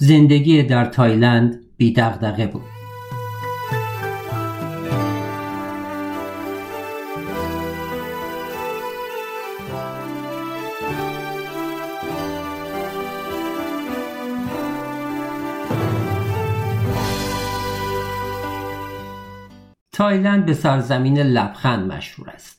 زندگی در تایلند بی دغدغه بود. تایلند به سرزمین لبخند مشهور است.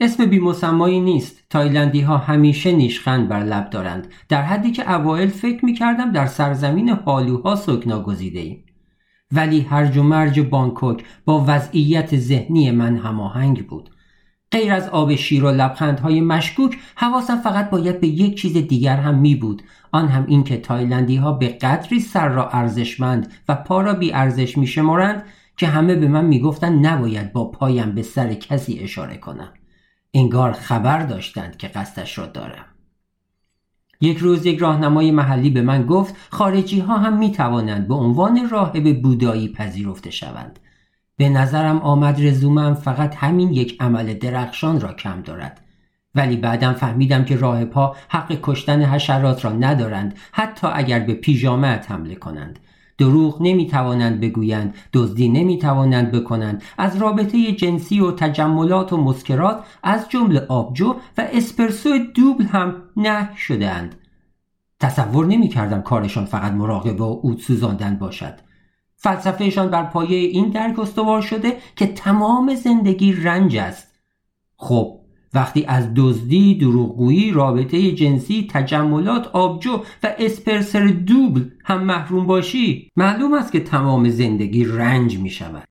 اسم بی‌مسمایی نیست. تایلندی ها همیشه نیشخند بر لب دارند، در حدی که اوایل فکر می‌کردم در سرزمین هالوها سکنا گزیده‌ایم، ولی هرج و مرج بانکوک با وضعیت ذهنی من هماهنگ بود. غیر از آب شیر و لبخندهای مشکوک، حواسم فقط باید به یک چیز دیگر هم می بود، آن هم این که تایلندی ها به قدری سر را ارزشمند و پا را بی ارزش می‌شمارند که همه به من میگفتن نباید با پایم به سر کسی اشاره کنم. انگار خبر داشتند که قصدش را دارم. یک روز یک راهنمای محلی به من گفت خارجی ها هم می توانند به عنوان راهب بودایی پذیرفته شوند. به نظرم آمد رزومم فقط همین یک عمل درخشان را کم دارد، ولی بعدم فهمیدم که راهب ها حق کشتن حشرات را ندارند، حتی اگر به پیژامه‌ات حمله کنند. دروغ نمیتوانند بگویند، دزدی نمیتوانند بکنند، از رابطه جنسی و تجملات و مسکرات از جمله آبجو و اسپرسو دوبل هم نه شدند. تصور نمیکردم کارشان فقط مراقبه و عود سوزاندن باشد. فلسفهشان بر پایه این درک استوار شده که تمام زندگی رنج است. خب وقتی از دزدی، دروغگویی، رابطه جنسی، تجملات، آبجو و اسپرسر دوبل هم محروم باشی، معلوم است که تمام زندگی رنج می شود.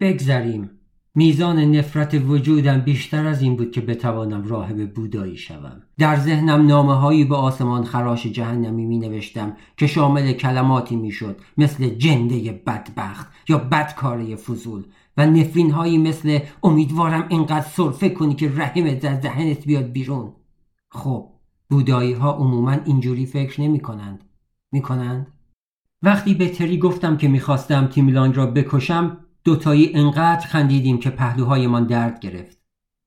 بگذریم. میزان نفرت وجودم بیشتر از این بود که بتوانم راهب بودایی شوم. در ذهنم نامه‌هایی به آسمان خراش جهنمی می نوشتم که شامل کلماتی می شد مثل جنده بدبخت یا بدکاره فضول و نفرین هایی مثل امیدوارم اینقدر سرفه کنی که رحمت از دهنت بیاد بیرون. خب بودایی ها عموما اینجوری فکر نمی کنند. می کنند؟ وقتی به تری گفتم که می خواستم تیملانگ را بکشم، دوتایی انقدر خندیدیم که پهلوهایمان درد گرفت.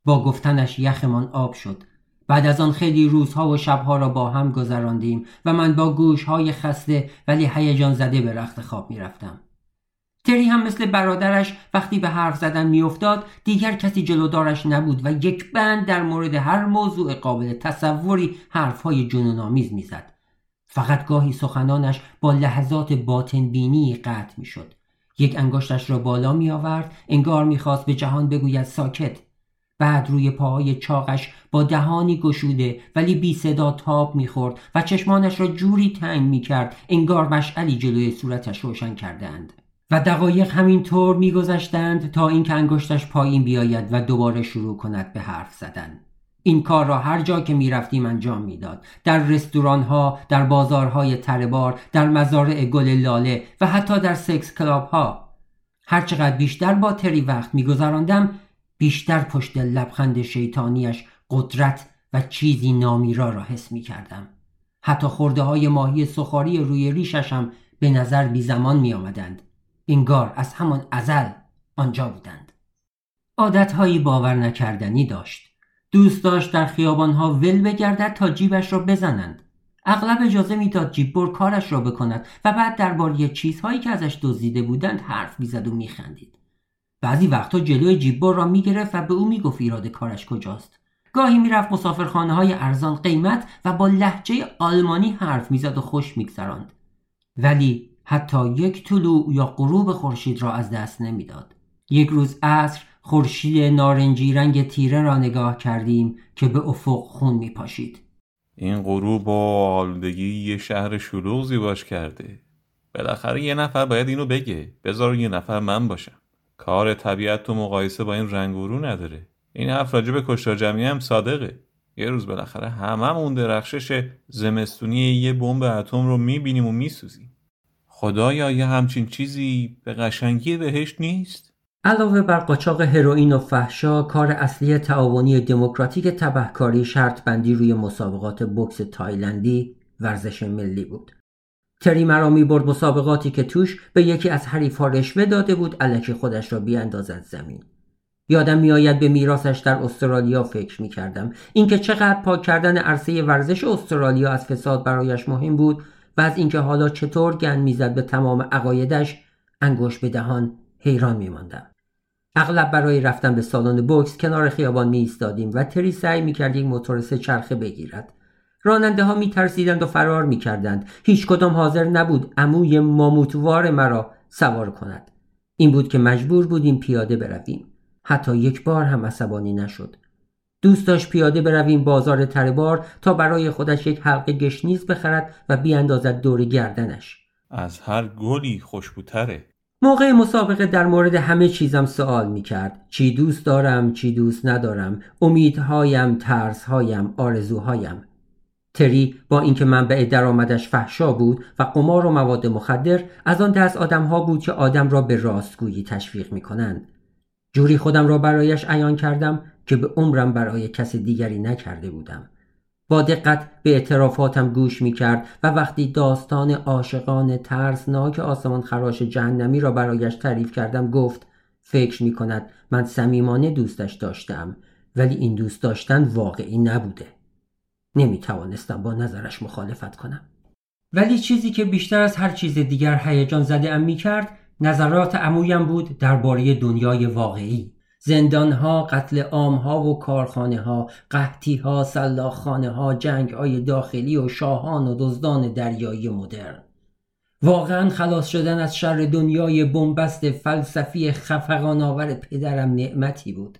با گفتنش یخمان آب شد. بعد از آن خیلی روزها و شبها را با هم گذراندیم و من با گوشهای خسته ولی هیجان زده به رخت خواب می رفتم. تری هم مثل برادرش وقتی به حرف زدن می افتاد، دیگر کسی جلودارش نبود و یک بند در مورد هر موضوع قابل تصوری حرفهای جنون‌آمیز می زد. فقط گاهی سخنانش با لحظات باطنبینی قطع می شد. یک انگشتش را بالا می آورد، انگار می خواست به جهان بگوید ساکت. بعد روی پاهای چاقش با دهانی گشوده ولی بی صدا تاب می خورد و چشمانش را جوری تنگ می کرد انگار مشعلی جلوی صورتش روشن کردند. و دقایق همین طور می گذشتند تا اینکه انگشتش پایین بیاید و دوباره شروع کند به حرف زدن. این کار را هر جا که می رفتیم انجام می داد. در رستوران ها، در بازارهای تربار، در مزارع گل لاله و حتی در سکس کلاب ها. هرچقدر بیشتر با تری وقت می گذراندم، بیشتر پشت لبخند شیطانیش قدرت و چیزی نامیرا را حس می کردم. حتی خورده های ماهی سخاری روی ریشش هم به نظر بی زمان می آمدند. انگار از همان ازل آنجا بودند. عادتهایی باور نکردنی داشت. دوست داشت در خیابانها ول بگردد تا جیبش را بزنند. اغلب اجازه میداد جیب بر کارش را بکند و بعد درباره چیزهایی که ازش دزدیده بودند حرف میزد و میخندید. بعضی وقتا جلوی جیب بر را میگرفت و به او میگفت ایراد کارش کجاست. گاهی میرفت مسافرخانه‌های ارزان قیمت و با لهجه آلمانی حرف میزد و خوش میگذراند. ولی حتی یک طلوع یا غروب خورشید را از دست نمیداد. یک روز عصر خورشید نارنجی رنگ تیره را نگاه کردیم که به افق خون می پاشید. این غروب و آلودگی یه شهر شلوغ زیباش کرده. بالاخره یه نفر باید اینو بگه. بذار یه نفر من باشم. کار طبیعت تو مقایسه با این رنگ و رو نداره. این حرف راجع به کشتار جمعی هم صادقه. یه روز بالاخره هممون درخشش زمستونی یه بمب اتم رو میبینیم و میسوزیم. خدایا یه همچین چیزی به قشنگی بهشت نیست؟ علاوه بر قاچاق هروئین و فحشا، کار اصلی تعاونی دموکراتیک تبهکاری شرط بندی روی مسابقات بوکس تایلندی ورزش ملی بود. تری مرا می‌برد مسابقاتی که توش به یکی از حریف‌ها رشوه داده بود الکی خودش را بیاندازد زمین. یادم میآید به میراثش در استرالیا فکر می‌کردم، اینکه چقدر پاک کردن عرصه ورزش استرالیا از فساد برایش مهم بود و از اینکه حالا چطور گند میزد به تمام عقایدش انگشت به دهان حیران میماندم. اغلب برای رفتن به سالن بوکس کنار خیابان می ایستادیم و تری سعی میکرد یک موتور سه چرخه بگیرد. راننده ها میترسیدند و فرار میکردند. هیچ کدام حاضر نبود عموی ماموتوار مرا سوار کند. این بود که مجبور بودیم پیاده برویم. حتی یک بار هم عصبانی نشد. دوست داشت پیاده برویم بازار تربار تا برای خودش یک حلقه گشنیز بخرد و بیاندازد دور گردنش. از هر گلی خوشبوتره. موقع مسابقه در مورد همه چیزم سوال میکرد. چی دوست دارم، چی دوست ندارم، امیدهایم، ترسهایم، آرزوهایم. تری با اینکه منبع درآمدش فحشا بود و قمار و مواد مخدر، از آن دست آدم‌ها بود که آدم را به راستگویی تشویق می‌کنند. جوری خودم را برایش عیان کردم که به عمرم برای کس دیگری نکرده بودم. با دقت به اعترافاتم گوش می‌کرد و وقتی داستان عاشقان ترسناک آسمان خراش جهنمی را برایش تعریف کردم گفت: فکر می‌کند من صمیمانه دوستش داشتم، ولی این دوست داشتن واقعی نبوده. نمیتوانستم با نظرش مخالفت کنم. ولی چیزی که بیشتر از هر چیز دیگر هیجان زده ام میکرد نظرات عمویم بود درباره دنیای واقعی. زندانها، قتل عامها و کارخانهها، قحطیها، سلاخخانهها، جنگهای داخلی و شاهان و دزدان دریایی مدرن. واقعا خلاص شدن از شر دنیای بنبست فلسفی خفقان‌آور پدرم نعمتی بود.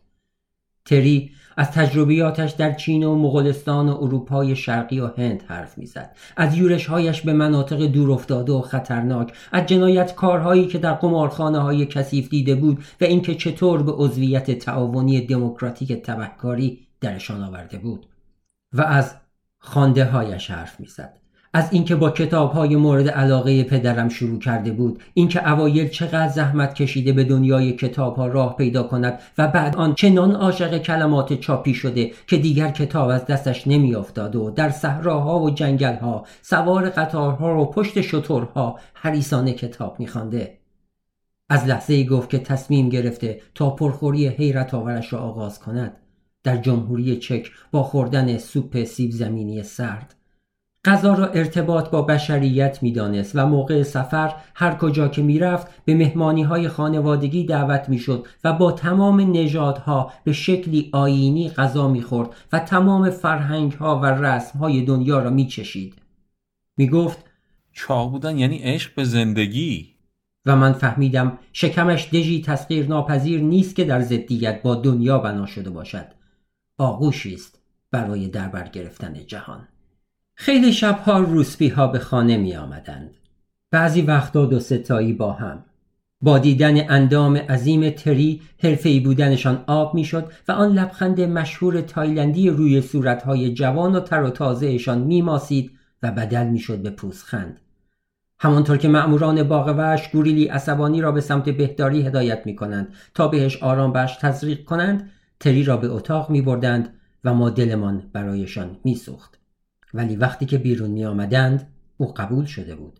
تری از تجربیاتش در چین و مغولستان و اروپای شرقی و هند حرف میزد. از یورش‌هایش به مناطق دورافتاده و خطرناک، از جنایتکارهایی که در قمارخانه‌های کثیف دیده بود و اینکه چطور به عضویت تعاونی دموکراتیک تبهکاری درشان آورده بود. و از خوانده‌هایش حرف میزد. از اینکه با کتاب‌های مورد علاقه پدرم شروع کرده بود، اینکه اوایل چقدر زحمت کشیده به دنیای کتاب‌ها راه پیدا کند و بعد آن چنان عاشق کلمات چاپی شده که دیگر کتاب از دستش نمی‌افتاد و در صحراها و جنگل‌ها، سوار قطارها و پشت شترها حریصانه کتاب می‌خوانده. از لحظه‌ای گفت که تصمیم گرفته تا پرخوری حیرت آورش را آغاز کند، در جمهوری چک با خوردن سوپ سیب زمینی سرد. غذا را ارتباط با بشریت می‌دانست و موقع سفر هر کجا که می‌رفت به مهمانی‌های خانوادگی دعوت می‌شد و با تمام نژادها به شکلی آیینی غذا می‌خورد و تمام فرهنگ‌ها و رسم‌های دنیا را می‌چشید. می‌گفت چاق بودن یعنی عشق به زندگی، و من فهمیدم شکمش دژی تسخیرناپذیر نیست که در ضدیت با دنیا بنا شده باشد. آغوشی است برای دربر گرفتن جهان. خیلی شبها روسپی ها به خانه می آمدند. بعضی وقتا دو ستایی با هم. با دیدن اندام عظیم تری حرفه‌ای بودنشان آب می شد و آن لبخند مشهور تایلندی روی صورتهای جوان و تر و تازهشان می ماسید و بدل می شد به پوزخند. همانطور که مأموران باغ وحش گوریلی عصبانی را به سمت بهداری هدایت می کنند تا بهش آرام بخش تزریق کنند، تری را به اتاق می بردند و ما دلمان برایشان می سوخت. ولی وقتی که بیرون می آمدند او قبول شده بود.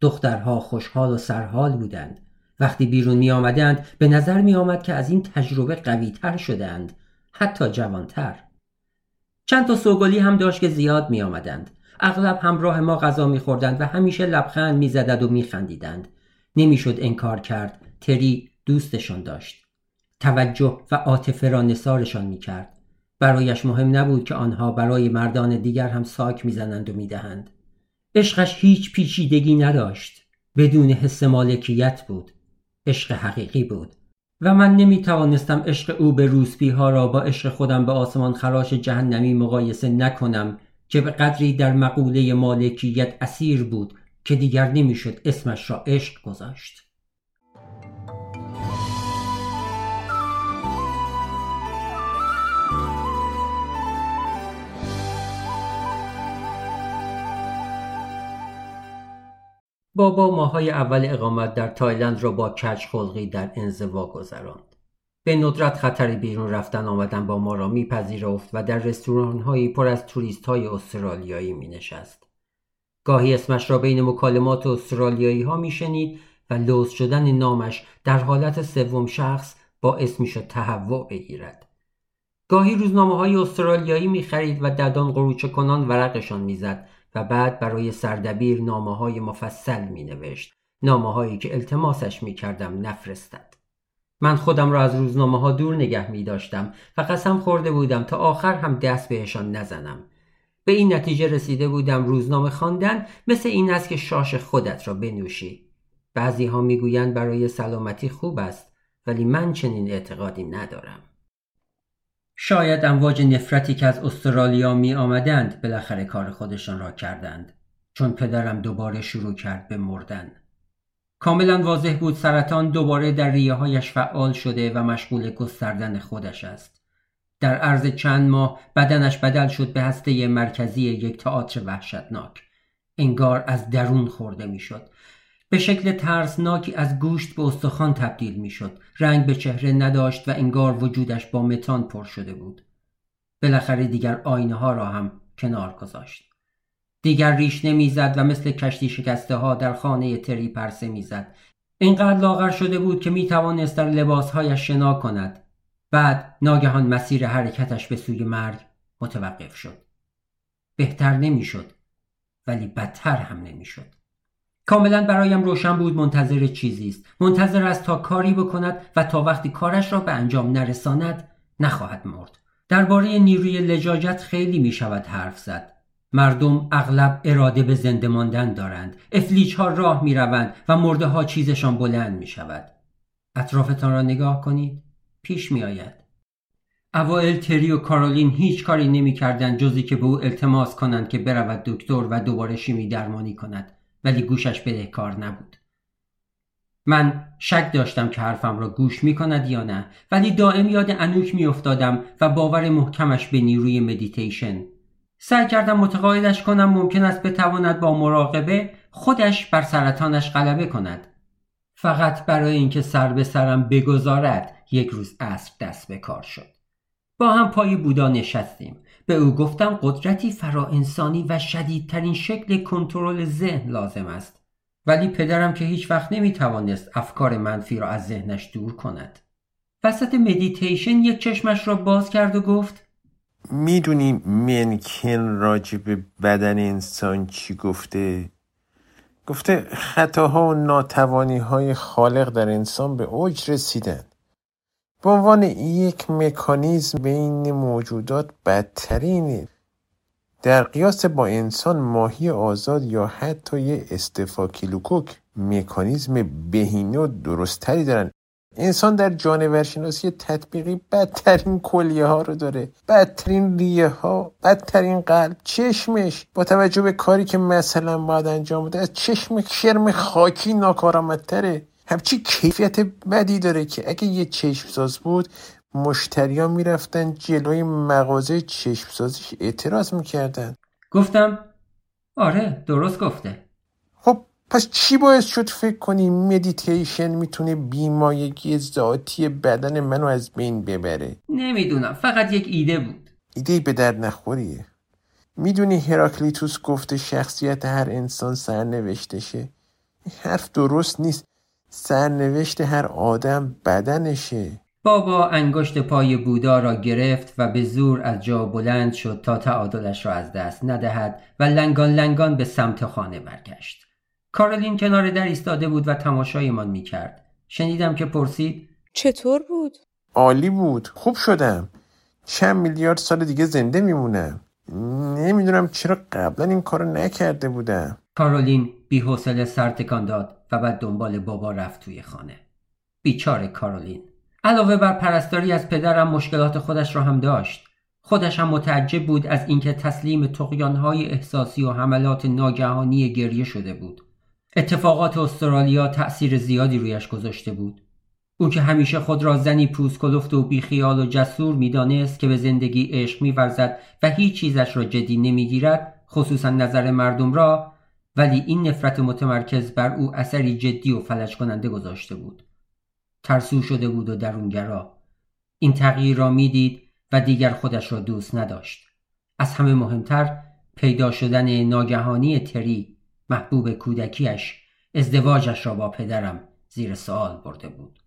دخترها خوشحال و سرحال بودند. وقتی بیرون می آمدند به نظر می آمد که از این تجربه قوی تر شدند، حتی جوانتر. چند تا سوگلی هم داشت که زیاد می آمدند. اغلب همراه ما غذا می خوردند و همیشه لبخند می زدند و می خندیدند. نمی شد انکار کرد تری دوستشان داشت. توجه و عاطفه را نثارشان می کرد. برایش مهم نبود که آنها برای مردان دیگر هم ساک میزنند و میدهند. عشقش هیچ پیچیدگی نداشت. بدون حس مالکیت بود. عشق حقیقی بود. و من نمیتوانستم عشق او به روسپی ها را با عشق خودم به آسمان خراش جهنمی مقایسه نکنم که به قدری در مقوله مالکیت اسیر بود که دیگر نمیشد اسمش را عشق گذاشت. بابا ماهای اول اقامت در تایلند را با کج خلقی در انزوا گذراند. به ندرت خطر بیرون رفتن آمدن با ما را میپذیرفت و در رستوران‌هایی پر از توریست‌های استرالیایی مینشست. گاهی اسمش را بین مکالمات استرالیایی‌ها میشنید و لوث شدن نامش در حالت سوم شخص باعث میشد تهوع بگیرد. گاهی روزنامه‌های استرالیایی میخرید و ددان قروچه کنان ورقشان میزد و بعد برای سردبیر نامه‌های مفصل می‌نوشت، نامه‌هایی که التماسش می‌کردم نفرستد. من خودم را از روزنامه‌ها دور نگه می‌داشتم و قسم خورده بودم تا آخر هم دست بهشان نزنم. به این نتیجه رسیده بودم روزنامه خواندن مثل این است که شاش خودت را بنوشی. بعضی ها میگویند برای سلامتی خوب است، ولی من چنین اعتقادی ندارم. شاید امواج نفرتی که از استرالیا می آمدند بالاخره کار خودشان را کردند، چون پدرم دوباره شروع کرد به مردن. کاملا واضح بود سرطان دوباره در ریه هایش فعال شده و مشغول گستردن خودش است. در عرض چند ماه بدنش بدل شد به هسته مرکزی یک تئاتر وحشتناک. انگار از درون خورده می شد. به شکل ترسناکی از گوشت به استخوان تبدیل می شد. رنگ به چهره نداشت و انگار وجودش با متان پر شده بود. بالاخره دیگر آینه ها را هم کنار گذاشت. دیگر ریش نمی زد و مثل کشتی شکسته ها در خانه تری پرسه می زد. اینقدر لاغر شده بود که می توانست در لباس هایش شنا کند. بعد ناگهان مسیر حرکتش به سوی مرگ متوقف شد. بهتر نمی شد، ولی بدتر هم نمی شد. کاملا برایم روشن بود منتظر چیزی است. منتظر است تا کاری بکند و تا وقتی کارش را به انجام نرساند نخواهد مرد. درباره نیروی لجاجت خیلی می شود حرف زد. مردم اغلب اراده به زنده ماندن دارند. افلیج ها راه می روند و مرده ها چیزشان بلند می شود. اطرافتان را نگاه کنید. پیش می آید. اوائل تری و کارولین هیچ کاری نمی کردن جزی که به او التماس کنند که برود دکتر و دوباره شیمی درمانی کند، ولی گوشش بدهکار نبود. من شک داشتم که حرفم را گوش می کند یا نه، ولی دائم یاد انوک می افتادم و باور محکمش به نیروی مدیتیشن. سعی کردم متقاعدش کنم ممکن است بتواند با مراقبه خودش بر سرطانش غلبه کند، فقط برای اینکه سر به سرم بگذارد. یک روز عصر دست به کار شد. با هم پای بودا نشستیم. به او گفتم قدرتی فراانسانی و شدیدترین شکل کنترل ذهن لازم است، ولی پدرم که هیچ وقت نمیتوانست افکار منفی را از ذهنش دور کند. وسط مدیتیشن یک چشمش را باز کرد و گفت میدونی منکن راجب بدن انسان چی گفته؟ گفته خطاها و ناتوانی‌های خالق در انسان به اوج رسیدن. به عنوان یک مکانیزم بین موجودات بدترینه. در قیاس با انسان ماهی آزاد یا حتی یه استفاکیلوکوک مکانیزم بهینه و درستری دارن. انسان در جانورشناسی تطبیقی بدترین کلیه ها رو داره، بدترین ریه ها، بدترین قلب، چشمش با توجه به کاری که مثلا باید انجام بوده از چشم شرم خاکی ناکارآمدتره. همچی کیفیت بدی داره که اگه یه چشمساز بود مشتریان میرفتن جلوی مغازه چشمسازش اعتراض میکردن. گفتم آره درست گفته. خب پس چی باعث شد فکر کنی مدیتیشن میتونه بیمایگی ذاتی بدن منو از بین ببره؟ نمیدونم، فقط یک ایده بود. ایدهی به درد نخوریه. میدونی هراکلیتوس گفته شخصیت هر انسان سرنوشتشه؟ حرف درست نیست. سرنوشت هر آدم بدنشه. بابا انگشت پای بودا را گرفت و به زور از جا بلند شد تا تعادلش را از دست ندهد و لنگان لنگان به سمت خانه برگشت. کارولین کنار در ایستاده بود و تماشایمان میکرد. شنیدم که پرسید چطور بود؟ عالی بود. خوب شدم. چند میلیارد سال دیگه زنده میمونم. نمیدونم چرا قبلا این کارو نکرده بودم. کارولین بی‌حوصله سر تکان داد و بعد دنبال بابا رفت توی خانه. بیچاره کارولین. علاوه بر پرستاری از پدرم مشکلات خودش را هم داشت. خودش هم متعجب بود از اینکه تسلیم طغیان‌های احساسی و حملات ناگهانی گریه شده بود. اتفاقات استرالیا تأثیر زیادی رویش گذاشته بود. او که همیشه خود را زنی پوست کلفت و بیخیال و جسور می‌دانست که به زندگی عشق می‌ورزد و هیچ چیزش را جدی نمی‌گیرد، خصوصا نظر مردم را، ولی این نفرت متمرکز بر او اثری جدی و فلج کننده گذاشته بود. ترسو شده بود و درونگرا. این تغییر را می‌دید و دیگر خودش را دوست نداشت. از همه مهمتر پیدا شدن ناگهانی تری، محبوب کودکیش، ازدواجش را با پدرم زیر سوال برده بود.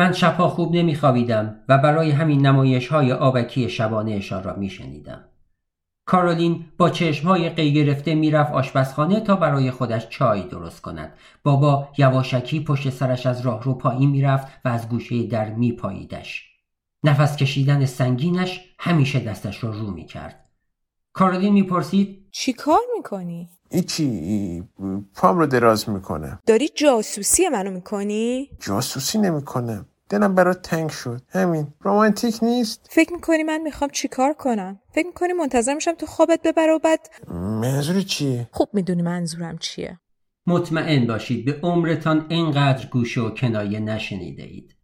من شبها خوب نمیخوابیدم و برای همین نمایش‌های آبکی شبانه‌شان را میشنیدم. کارولین با چشم‌های قی گرفته میرفت آشپزخانه تا برای خودش چای درست کند. بابا یواشکی پشت سرش از راهرو پایین میرفت و از گوشه در میپاییدش. نفس کشیدن سنگینش همیشه دستش را رو میکرد. کارولین میپرسید چی کار میکنی؟ ایچی پام رو دراز میکنم. داری جاسوسی منو میکنی؟ جاسوسی نمیکنم، دلم برات تنگ شد، همین. رمانتیک نیست؟ فکر میکنی من میخوام چی کار کنم؟ فکر میکنی منتظر میشم تو خوابت ببره و بعد؟ منظور چیه؟ خوب میدونی منظورم چیه. مطمئن باشید به عمرتان اینقدر گوشه و کنایه نشنیده اید.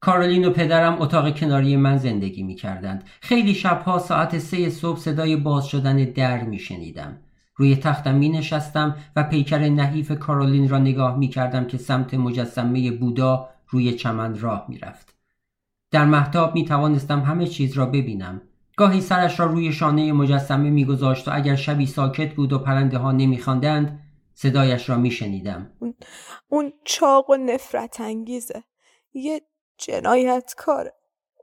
کارولین و پدرم اتاق کناری من زندگی میکردند. خیلی شبها ساعت 3 صبح صدای باز شدن در میشنیدم. روی تختم می نشستم و پیکر نحیف کارولین را نگاه می کردم که سمت مجسمه بودا روی چمن راه می رفت. در مهتاب می توانستم همه چیز را ببینم. گاهی سرش را روی شانه مجسمه می گذاشت و اگر شبی ساکت بود و پرنده ها نمی خواندند صدایش را می شنیدم. اون چاق و نفرت انگیزه. یه جنایتکاره.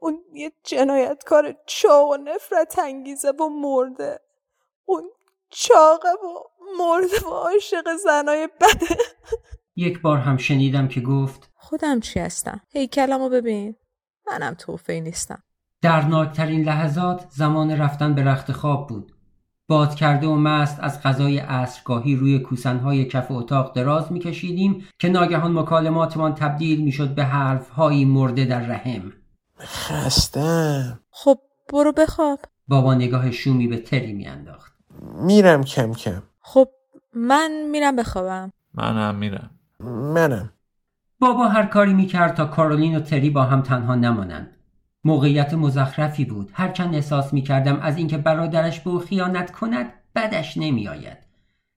اون یه جنایتکار چاق و نفرت انگیزه و مرده. اون چاقه و مرد و عاشق زنای بده. یک بار هم شنیدم که گفت خودم چی هستم؟ هیکلمو ببین، منم توفی نیستم. دردناکترین لحظات زمان رفتن به رخت خواب بود. باد کرده و مست از غذای عصرگاهی روی کوسنهای کف اتاق دراز میکشیدیم که ناگهان مکالماتمان تبدیل میشد به حرفهایی مرده در رحم. خستم. خب برو بخواب. بابا نگاه شومی به تری میانداخت. میرم کم کم. خب من میرم بخوابم. منم. بابا هر کاری میکرد تا کارولین و تری با هم تنها نمانند. موقعیت مزخرفی بود. هرچند احساس میکردم از اینکه برادرش به او خیانت کند بدش نمیآید.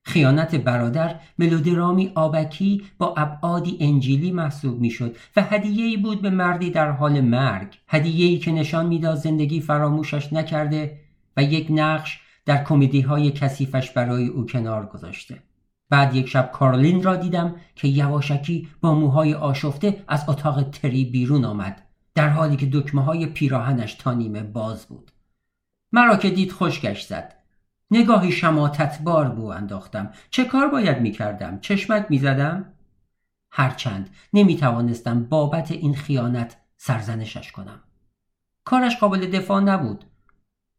خیانت برادر ملودرامی آبکی با ابعادی انجیلی محسوب میشد و هدیه‌ای بود به مردی در حال مرگ. هدیه‌ای که نشان میداد زندگی فراموشش نکرده و یک نقش در کمدی‌های کثیفش برای او کنار گذاشته. بعد یک شب کارولین را دیدم که یواشکی با موهای آشفته از اتاق تری بیرون آمد در حالی که دکمه‌های پیراهنش تا نیمه باز بود. مرا که دید خشکش زد. نگاهی شماتتبار به او انداختم. چه کار باید می‌کردم؟ چشمک می‌زدم؟ هرچند نمی‌توانستم بابت این خیانت سرزنشش کنم. کارش قابل دفاع نبود.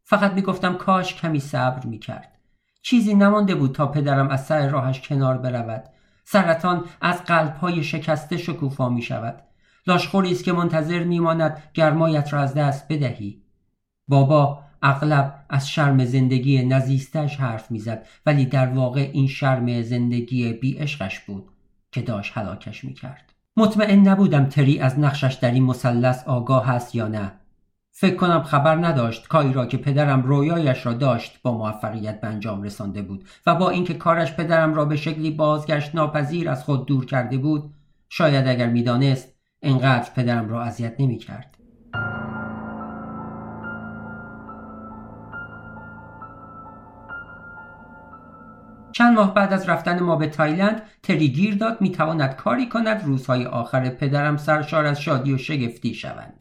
فقط میگفتم کاش کمی صبر میکرد. چیزی نمانده بود تا پدرم از سر راهش کنار برود. سرطان از قلبهای شکسته شکوفا میشود. لاشخوری است که منتظر میماند گرمایت را از دست بدهی. بابا اغلب از شرم زندگی نزیستش حرف میزد ولی در واقع این شرم زندگی بی عشقش بود که داشت هلاکش میکرد. مطمئن نبودم تری از نقشش در این مثلث آگاه است یا نه. فکر کنم خبر نداشت. کاری را که پدرم رویایش را داشت با موفقیت به انجام رسانده بود و با اینکه کارش پدرم را به شکلی بازگشت ناپذیر از خود دور کرده بود، شاید اگر میدانست انقدر پدرم را اذیت نمی‌کرد. چند ماه بعد از رفتن ما به تایلند، تری گیر داد میتواند کاری کند روزهای آخر پدرم سرشار از شادی و شگفتی شوند.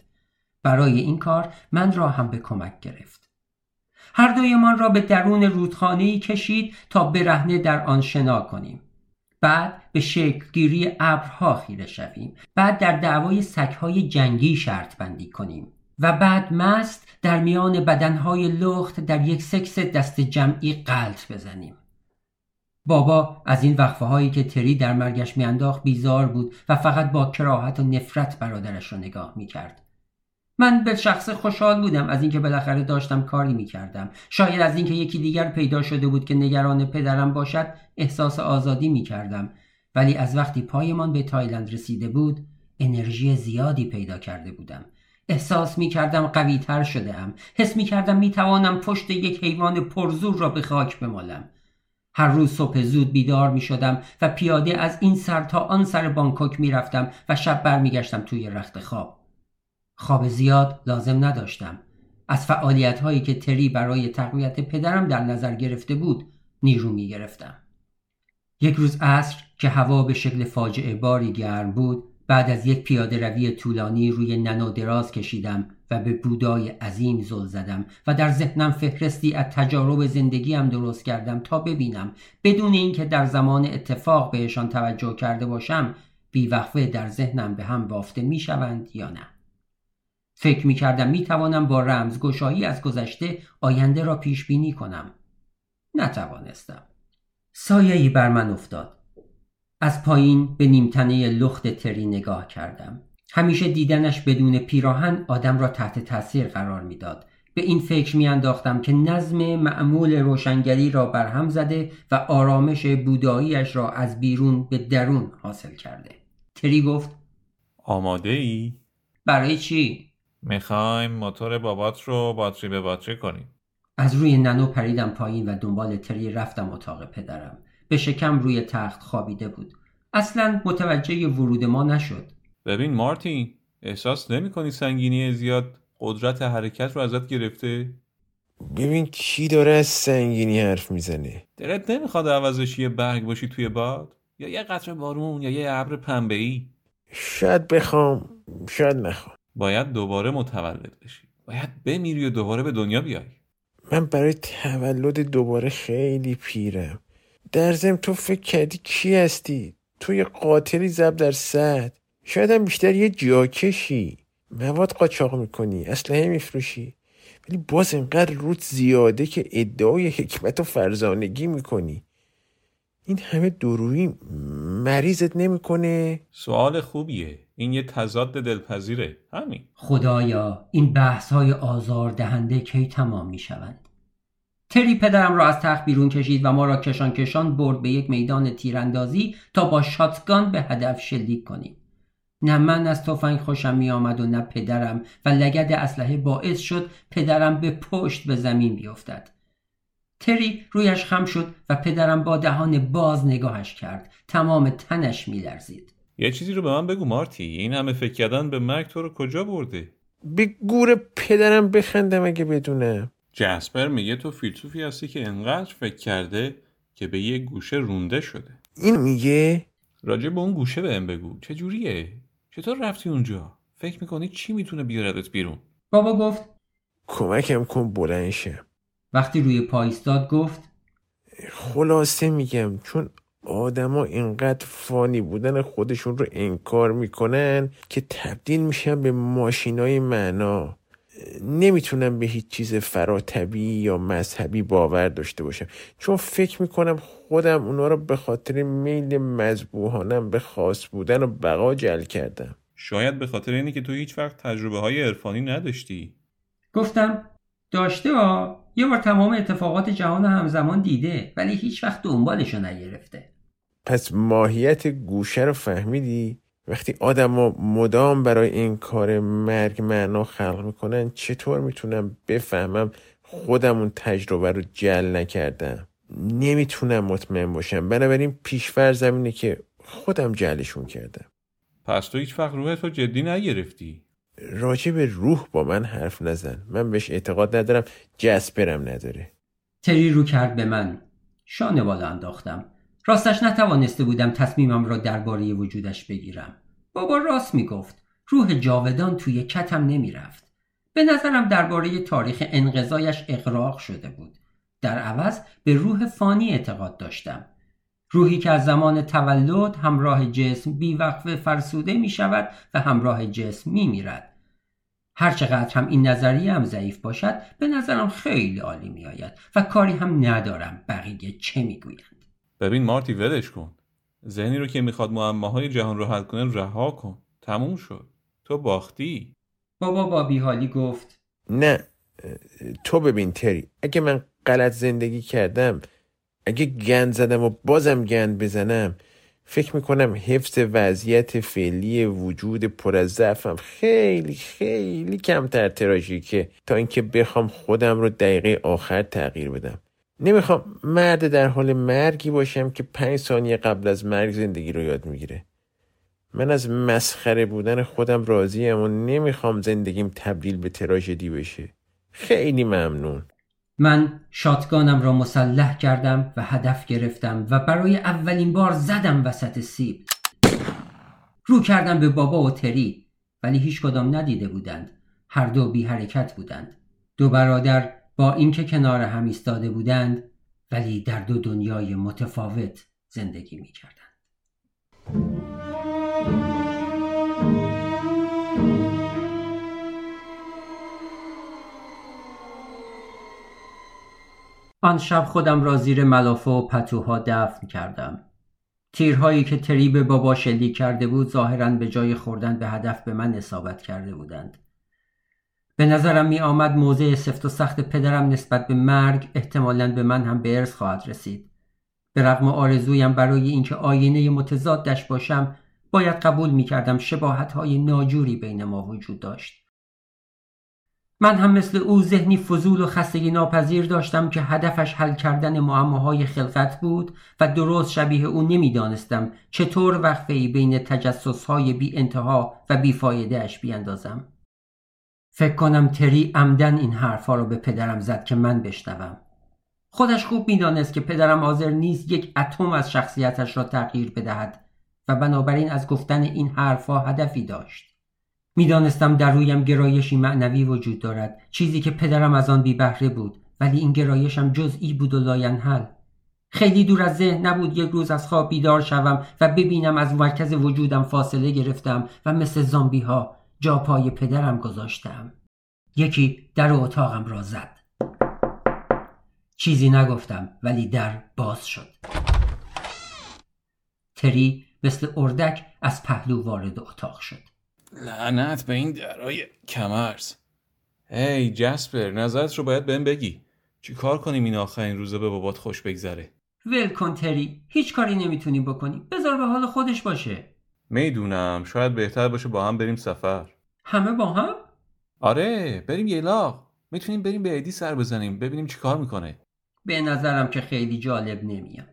برای این کار من را هم به کمک گرفت. هر دوی من را به درون رودخانه‌ای کشید تا برهنه در آن شنا کنیم. بعد به شکل‌گیری ابرها خیره شویم. بعد در دعوای سگ‌های جنگی شرط بندی کنیم. و بعد مست در میان بدنهای لخت در یک سکس دست جمعی غلط بزنیم. بابا از این وقفه هایی که تری در مرگش میانداخت بیزار بود و فقط با کراهت و نفرت برادرش را نگاه میکرد. من به شخص خوشحال بودم از اینکه بالاخره داشتم کاری میکردم. شاید از اینکه یکی دیگر پیدا شده بود که نگران پدرم باشد احساس آزادی میکردم. ولی از وقتی پایمان به تایلند رسیده بود انرژی زیادی پیدا کرده بودم. احساس میکردم قوی تر شده ام. حس میکردم میتوانم پشت یک حیوان پرزور را به خاک بمالم. هر روز صبح زود بیدار میشدم و پیاده از این سر تا آن سر بانکوک میرفتم و شب برمیگشتم توی رخت خواب. خواب زیاد لازم نداشتم. از فعالیت‌هایی که تری برای تقویت پدرم در نظر گرفته بود نیرو می‌گرفتم. یک روز عصر که هوا به شکل فاجعه باری گرم بود بعد از یک پیاده روی طولانی روی ننو دراز کشیدم و به بودای عظیم زل زدم و در ذهنم فهرستی از تجارب زندگیم درست کردم تا ببینم بدون اینکه در زمان اتفاق بهشان توجه کرده باشم بیوقفه در ذهنم به هم بافته میشوند یا نه. فکر میکردم میتوانم با رمزگشایی از گذشته آینده را پیش بینی کنم. نتوانستم. سایه‌ای بر من افتاد. از پایین به نیمتنه لخت تری نگاه کردم. همیشه دیدنش بدون پیراهن آدم را تحت تاثیر قرار میداد. به این فکر میانداختم که نظم معمول روشنگری را برهم زده و آرامش بوداییش را از بیرون به درون حاصل کرده. تری گفت: آماده ای؟ برای چی؟ میخوایم موتور بابات رو باتری به باتری کنیم. از روی ننو پریدم پایین و دنبال تری رفتم اتاق پدرم. به شکم روی تخت خوابیده بود. اصلاً متوجه ورود ما نشد. ببین مارتین، احساس نمی‌کنی سنگینی زیاد قدرت حرکت رو ازت گرفته؟ ببین کی داره از سنگینی حرف میزنه. دلت نمیخواد عوضش یه برگ باشی توی باد؟ یا یه قطره بارون یا یه ابر پنبه‌ای؟ شاید بخوام، شاید نخوام. باید دوباره متولد بشی. باید بمیری و دوباره به دنیا بیای. من برای تولد دوباره خیلی پیرم. در ضمن تو فکر کردی کی هستی؟ تو یه قاتلی ضرب در صد. شاید هم بیشتر یه جاکشی. مواد قاچاق میکنی، اسلحه میفروشی. ولی باز اینقدر روت زیاده که ادعای حکمت و فرزانگی میکنی. این همه درویی مریضت نمیکنه؟ سوال خوبیه. این یه تضاد دلپذیره. همین. خدایا این بحث‌های آزاردهنده کی تمام میشوند؟ تری پدرم را از تخت بیرون کشید و ما را کشان کشان برد به یک میدان تیراندازی تا با شاتگان به هدف شلیک کنیم. نه من از تفنگ خوشم می آمد و نه پدرم و لگد اسلحه باعث شد پدرم به پشت به زمین بیفتد. تری رویش خم شد و پدرم با دهان باز نگاهش کرد. تمام تنش می لرزید. یه چیزی رو به من بگو مارتی، این همه فکر کردن به مرگ تو رو کجا برده؟ به گور پدرم بخندم اگه بدونم. جسپر میگه تو فیلسوفی هستی که انقدر فکر کرده که به یه گوشه رونده شده. این میگه؟ راجع به اون گوشه بهم بگو. چجوریه؟ چطور رفتی اونجا؟ فکر میکنی چی میتونه بیاردت بیرون؟ بابا گفت کمکم کن بلند شم. وقتی روی پای ایستاد گفت خلاصه میگم چون آدما اینقدر فانی بودن خودشون رو انکار میکنن که تبدیل میشن به ماشینای معنا. نمیتونم به هیچ چیز فراتبی یا مذهبی باور داشته باشم چون فکر میکنم خودم اونا رو به خاطر میل مذبوحانم به خاص بودن و بقا جلب کردم. شاید به خاطر اینه که تو هیچ وقت تجربه های عرفانی نداشتی. گفتم داشته ها، یه بار تمام اتفاقات جهان همزمان دیده ولی هیچ وقت دنبالشو نگرفته. پس ماهیت گوشه رو فهمیدی؟ وقتی آدم‌ها مدام برای این کار مرگ معنا خلق میکنن چطور میتونم بفهمم خودم اون تجربه رو جل نکردم؟ نمیتونم مطمئن باشم، بنابراین پیش‌فرضم اینه که خودم جلشون کردم. پس تو هیچ وقت روحت رو جدی نگرفتی؟ راجع به روح با من حرف نزن، من بهش اعتقاد ندارم، جسپرم نداره. تری رو کرد به من، شانه بالا انداختم. راستش نتوانسته بودم تصمیمم را درباره وجودش بگیرم. بابا راست میگفت. روح جاودان توی کتم نمیرفت. به نظرم درباره تاریخ انقضایش اغراق شده بود. در عوض به روح فانی اعتقاد داشتم. روحی که از زمان تولد همراه جسم بیوقفه فرسوده می شود و همراه جسم می میرد. هرچقدر هم این نظریه هم ضعیف باشد به نظرم خیلی عالی می آید و کاری هم ندارم بقیه چه می گویند. ببین مارتی ولش کن. ذهنی رو که میخواد معماهای جهان رو حل کنه رها کن. تموم شد. تو باختی. بابا با بی‌حالی گفت نه تو ببین تری، اگه من غلط زندگی کردم، اگه گند زدم و بازم گند بزنم، فکر میکنم حفظ وضعیت فعلی وجود پر از ضعفم خیلی خیلی کمتر تراژیکه تا اینکه بخوام خودم رو دقیقه آخر تغییر بدم. نمیخوام مرد در حال مرگی باشم که 5 ثانیه قبل از مرگ زندگی رو یاد میگیره. من از مسخره بودن خودم راضیم و نمیخوام زندگیم تبدیل به تراژدی بشه. خیلی ممنون. من شاتگانم را مسلح کردم و هدف گرفتم و برای اولین بار زدم وسط سیب. رو کردن به بابا و تری، ولی هیچ کدام ندیده بودند. هر دو بی حرکت بودند. دو برادر با اینکه کنار هم ایستاده بودند ولی در دو دنیای متفاوت زندگی می کردند. آن شب خودم را زیر ملافه و پتوها دفن کردم. تیرهایی که تری به بابا شلیک کرده بود ظاهراً به جای خوردن به هدف به من اصابت کرده بودند. به نظرم می آمد موضع سفت و سخت پدرم نسبت به مرگ احتمالاً به من هم به ارث خواهد رسید. به رغم آرزویم برای اینکه آینه متضادش باشم، باید قبول می کردم شباهت‌های ناجوری بین ما وجود داشت. من هم مثل او ذهنی فضول و خستگی ناپذیر داشتم که هدفش حل کردن معماهای خلقت بود و درست شبیه او نمیدانستم چطور وقفه‌ای بین تجسس‌های بی انتها و بی فایده‌اش بیاندازم. فکر کنم تری عمدن این حرفا رو به پدرم زد که من بشنوم. خودش خوب میدانست که پدرم حاضر نیست یک اتم از شخصیتش را تغییر بدهد و بنابراین از گفتن این حرفا هدفی داشت. میدانستم در رویم گرایشی معنوی وجود دارد، چیزی که پدرم از آن بی بهره بود، ولی این گرایشم جزئی بود و لاینحل. خیلی دور از ذهن نبود یک روز از خواب بیدار شوم و ببینم از مرکز وجودم فاصله گرفتم و مثل زامبی ها جا پای پدرم گذاشتم. یکی در اتاقم را زد. چیزی نگفتم ولی در باز شد. تری مثل اردک از پهلو وارد اتاق شد. لعنت به این درای کمرز. هی جسپر، نظرت رو باید بهم بگی. چی کار کنیم این آخرین روزا به بابات خوش بگذره؟ ول کن تری، هیچ کاری نمیتونی بکنی. بذار به حال خودش باشه. میدونم، شاید بهتر باشه با هم بریم سفر. همه با هم؟ آره، بریم یلاق. میتونیم بریم به ایدی سر بزنیم، ببینیم چی کار میکنه. به نظرم که خیلی جالب نمیاد.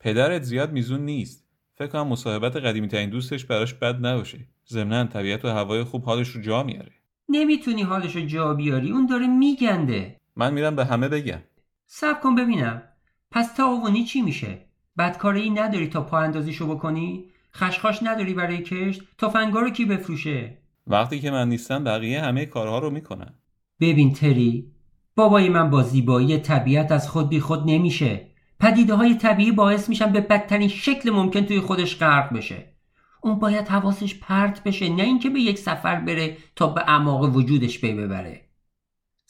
پدرت زیاد میزون نیست. فکر کنم مصاحبت قدیمی ترین دوستش براش بد نباشه. ضمناً طبیعت و هوای خوب حالش رو جا میاره. نمیتونی حالش رو جا بیاری، اون داره میگنده. من میرم به همه بگم. صبر کن ببینم. پس تاوانی چی میشه؟ بدکاری نداری تا پا اندازیشو بکنی؟ خشخاش نداری برای کشت؟ تفنگا رو کی بفروشه؟ وقتی که من نیستم بقیه همه کارها رو میکنن. ببین تری، بابای من با زیبایی طبیعت از خود بی خود نمیشه. پدیده‌های طبیعی باعث میشن به بدترین شکل ممکن توی خودش غرق بشه. اون باید حواسش پرت بشه، نه اینکه به یک سفر بره تا به اعماق وجودش پی ببره.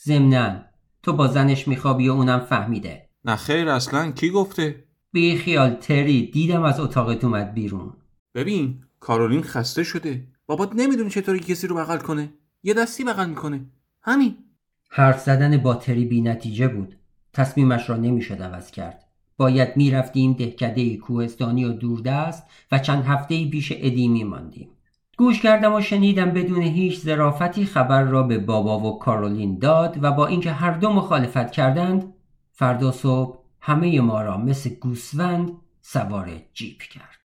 ضمناً تو با زنش میخوابی و اونم فهمیده. نه خیر، اصلاً کی گفته؟ بی خیال تری، دیدم از اتاقت اومد بیرون. ببین، کارولین خسته شده. بابات نمیدونه چطوری کسی رو بغل کنه. یه دستی بغل میکنه. همین. حرف زدن با تری بی‌نتیجه بود. تصمیمش را نمیشد عوض کرد. باید میرفتیم دهکده کوهستانی و دوردست و چند هفته‌ای پیش ادی میماندیم. گوش کردم و شنیدم بدون هیچ ظرافتی خبر را به بابا و کارولین داد و با اینکه هر دو مخالفت کردند، فردا صبح همه ما را مثل گوسفند سوار جیپ کرد.